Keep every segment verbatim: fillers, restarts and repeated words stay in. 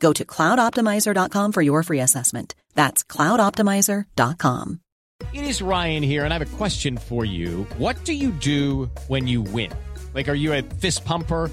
Go to cloud optimizer dot com for your free assessment. That's cloud optimizer dot com. It is Ryan here, and I have a question for you. What do you do when you win? Like, are you a fist pumper?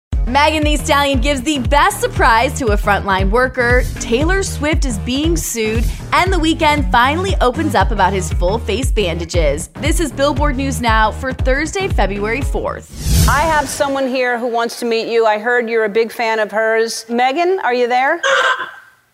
Megan Thee Stallion gives the best surprise to a frontline worker. Taylor Swift is being sued, and The Weeknd finally opens up about his full face bandages. This is Billboard News Now for Thursday, February fourth. I have someone here who wants to meet you. I heard you're a big fan of hers. Megan, are you there?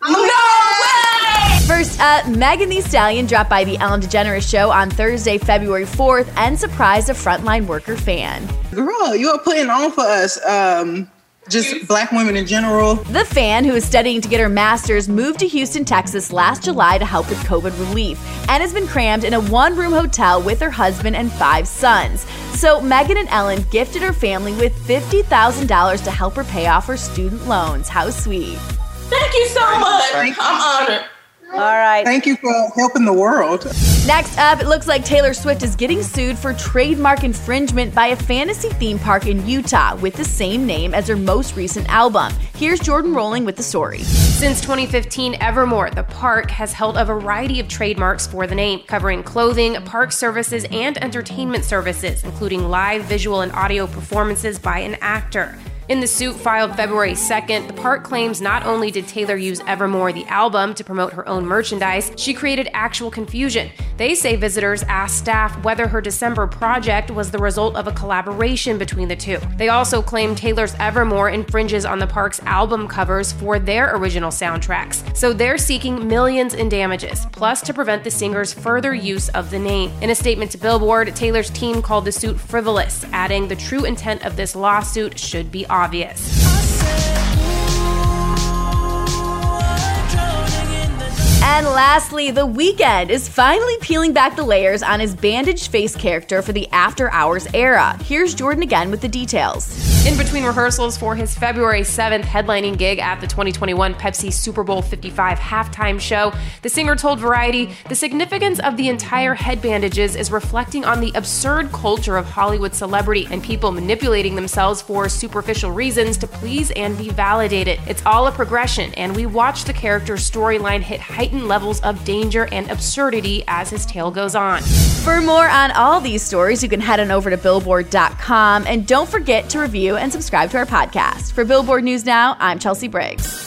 No way! First up, Megan Thee Stallion dropped by the Ellen DeGeneres show on Thursday, February fourth, and surprised a frontline worker fan. Girl, you are putting on for us. Um... Just black women in general. The fan, who is studying to get her master's, moved to Houston, Texas last July to help with COVID relief and has been crammed in a one-room hotel with her husband and five sons. So Megan and Ellen gifted her family with fifty thousand dollars to help her pay off her student loans. How sweet. Thank you so much. Thank you. I'm honored. All right. Thank you for helping the world. Next up, it looks like Taylor Swift is getting sued for trademark infringement by a fantasy theme park in Utah with the same name as her most recent album. Here's Jordan Rowling with the story. Since twenty fifteen, Evermore, the park, has held a variety of trademarks for the name, covering clothing, park services, and entertainment services, including live, visual, and audio performances by an actor. In the suit filed February second, the park claims not only did Taylor use Evermore, the album, to promote her own merchandise, she created actual confusion. They say visitors asked staff whether her December project was the result of a collaboration between the two. They also claim Taylor's Evermore infringes on the park's album covers for their original soundtracks, so they're seeking millions in damages, plus to prevent the singer's further use of the name. In a statement to Billboard, Taylor's team called the suit frivolous, adding the true intent of this lawsuit should be obvious. obvious. And lastly, The Weeknd is finally peeling back the layers on his bandaged face character for the After Hours era. Here's Jordan again with the details. In between rehearsals for his February seventh headlining gig at the twenty twenty-one Pepsi Super Bowl fifty-five halftime show, the singer told Variety, "The significance of the entire head bandages is reflecting on the absurd culture of Hollywood celebrity and people manipulating themselves for superficial reasons to please and be validated. It's all a progression, and we watch the character's storyline hit heightened levels of danger and absurdity as his tale goes on." For more on all these stories, you can head on over to billboard dot com, and don't forget to review and subscribe to our podcast. For Billboard News Now, I'm Chelsea Briggs.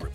Void